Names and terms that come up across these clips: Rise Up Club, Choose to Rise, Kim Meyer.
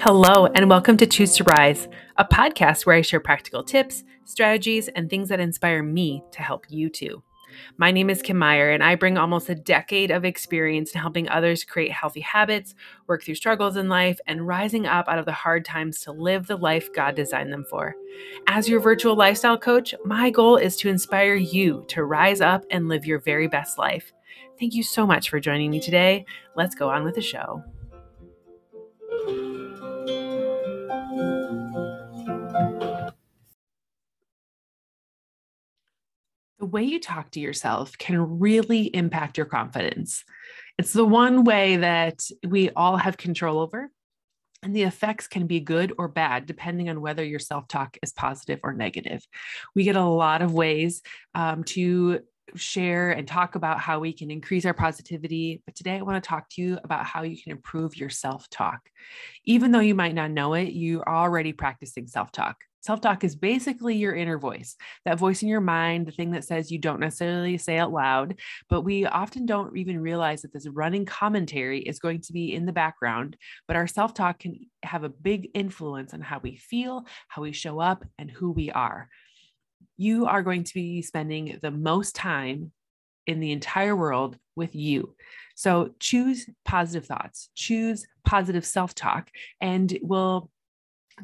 Hello, and welcome to Choose to Rise, a podcast where I share practical tips, strategies, and things that inspire me to help you too. My name is Kim Meyer, and I bring almost a decade of experience in helping others create healthy habits, work through struggles in life, and rising up out of the hard times to live the life God designed them for. As your virtual lifestyle coach, my goal is to inspire you to rise up and live your very best life. Thank you so much for joining me today. Let's go on with the show. The way you talk to yourself can really impact your confidence. It's the one way that we all have control over, and the effects can be good or bad, depending on whether your self-talk is positive or negative. We get a lot of ways to share and talk about how we can increase our positivity. But today I want to talk to you about how you can improve your self-talk. Even though you might not know it, you're already practicing self-talk. Self-talk is basically your inner voice, that voice in your mind, the thing that says you don't necessarily say out loud, but we often don't even realize that this running commentary is going to be in the background, but our self-talk can have a big influence on how we feel, how we show up, and who we are. You are going to be spending the most time in the entire world with you. So choose positive thoughts, choose positive self-talk, and it will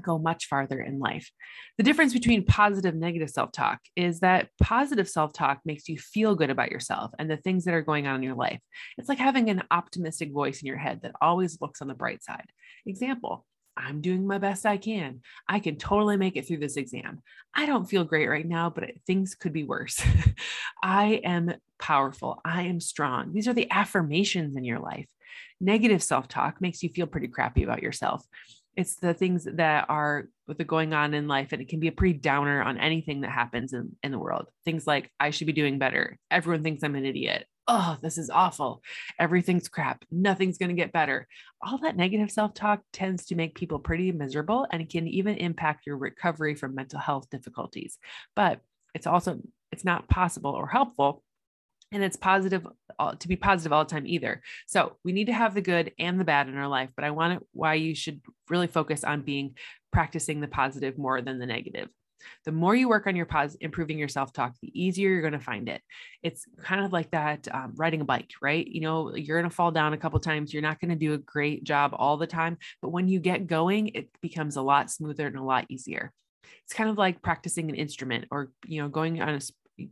go much farther in life. The difference between positive and negative self-talk is that positive self-talk makes you feel good about yourself and the things that are going on in your life. It's like having an optimistic voice in your head that always looks on the bright side. Example, I'm doing my best I can. I can totally make it through this exam. I don't feel great right now, but things could be worse. I am powerful. I am strong. These are the affirmations in your life. Negative self-talk makes you feel pretty crappy about yourself. It's the things that are going on in life, and it can be a pretty downer on anything that happens in the world. Things like, I should be doing better. Everyone thinks I'm an idiot. Oh, this is awful. Everything's crap. Nothing's going to get better. All that negative self-talk tends to make people pretty miserable, and it can even impact your recovery from mental health difficulties. But it's not possible or helpful, and it's positive to be positive all the time either. So we need to have the good and the bad in our life, but I want it why you should really focus on practicing the positive more than the negative. The more you work on improving your self-talk, the easier you're going to find it. It's kind of like that riding a bike, right? You know, you're going to fall down a couple of times. You're not going to do a great job all the time, but when you get going, it becomes a lot smoother and a lot easier. It's kind of like practicing an instrument or, you know, going on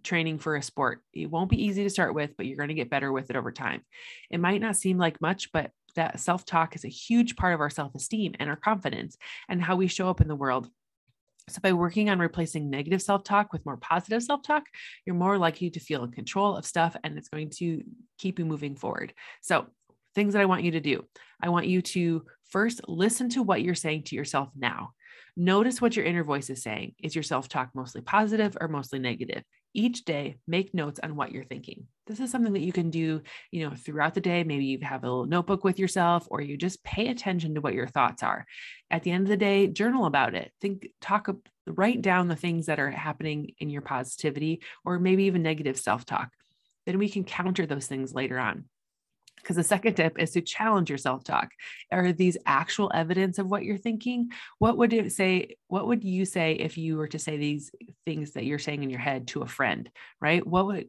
training for a sport. It won't be easy to start with, but you're going to get better with it over time. It might not seem like much, but that self-talk is a huge part of our self-esteem and our confidence and how we show up in the world. So by working on replacing negative self-talk with more positive self-talk, you're more likely to feel in control of stuff, and it's going to keep you moving forward. So things that I want you to do. I want you to first listen to what you're saying to yourself now. Notice what your inner voice is saying. Is your self-talk mostly positive or mostly negative? Each day, make notes on what you're thinking. This is something that you can do, you know, throughout the day. Maybe you have a little notebook with yourself, or you just pay attention to what your thoughts are. At the end of the day, journal about it. Write down the things that are happening in your positivity, or maybe even negative self-talk. Then we can counter those things later on. Because the second tip is to challenge your self-talk. Are these actual evidence of what you're thinking? What would you say if you were to say these things that you're saying in your head to a friend, right? What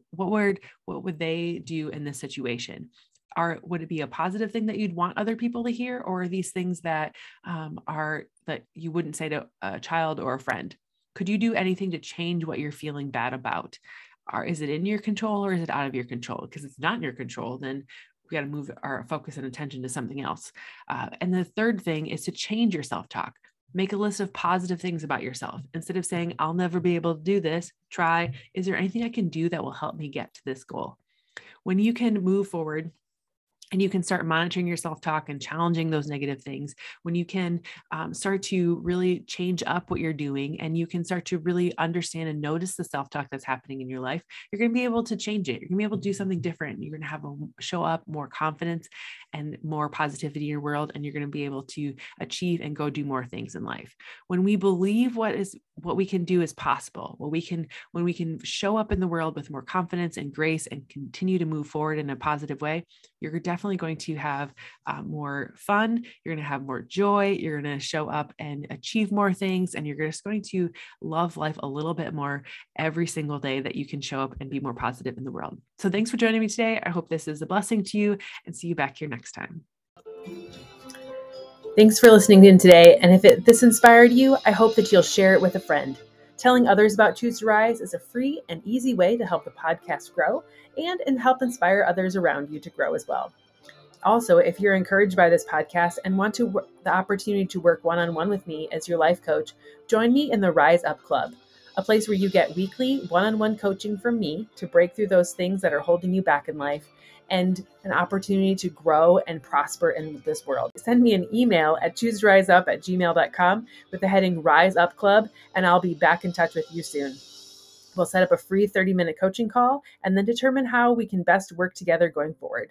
would they do in this situation? Would it be a positive thing that you'd want other people to hear? Or are these things that that you wouldn't say to a child or a friend? Could you do anything to change what you're feeling bad about? Is it in your control or is it out of your control? Because it's not in your control, then we got to move our focus and attention to something else. And the third thing is to change your self-talk. Make a list of positive things about yourself. Instead of saying, I'll never be able to do this, try, is there anything I can do that will help me get to this goal? When you can move forward and you can start monitoring your self-talk and challenging those negative things, when you can start to really change up what you're doing, and you can start to really understand and notice the self-talk that's happening in your life, you're going to be able to change it. You're going to be able to do something different. You're going to show up more confidence and more positivity in your world, and you're going to be able to achieve and go do more things in life. When we believe what we can do is possible, when we can show up in the world with more confidence and grace and continue to move forward in a positive way, you're definitely definitely going to have more fun. You're going to have more joy. You're going to show up and achieve more things. And you're just going to love life a little bit more every single day that you can show up and be more positive in the world. So thanks for joining me today. I hope this is a blessing to you, and see you back here next time. Thanks for listening in today. And if this inspired you, I hope that you'll share it with a friend. Telling others about Choose to Rise is a free and easy way to help the podcast grow and help inspire others around you to grow as well. Also, if you're encouraged by this podcast and want the opportunity to work one-on-one with me as your life coach, join me in the Rise Up Club, a place where you get weekly one-on-one coaching from me to break through those things that are holding you back in life and an opportunity to grow and prosper in this world. Send me an email at chooseriseup@gmail.com with the heading Rise Up Club, and I'll be back in touch with you soon. We'll set up a free 30-minute coaching call and then determine how we can best work together going forward.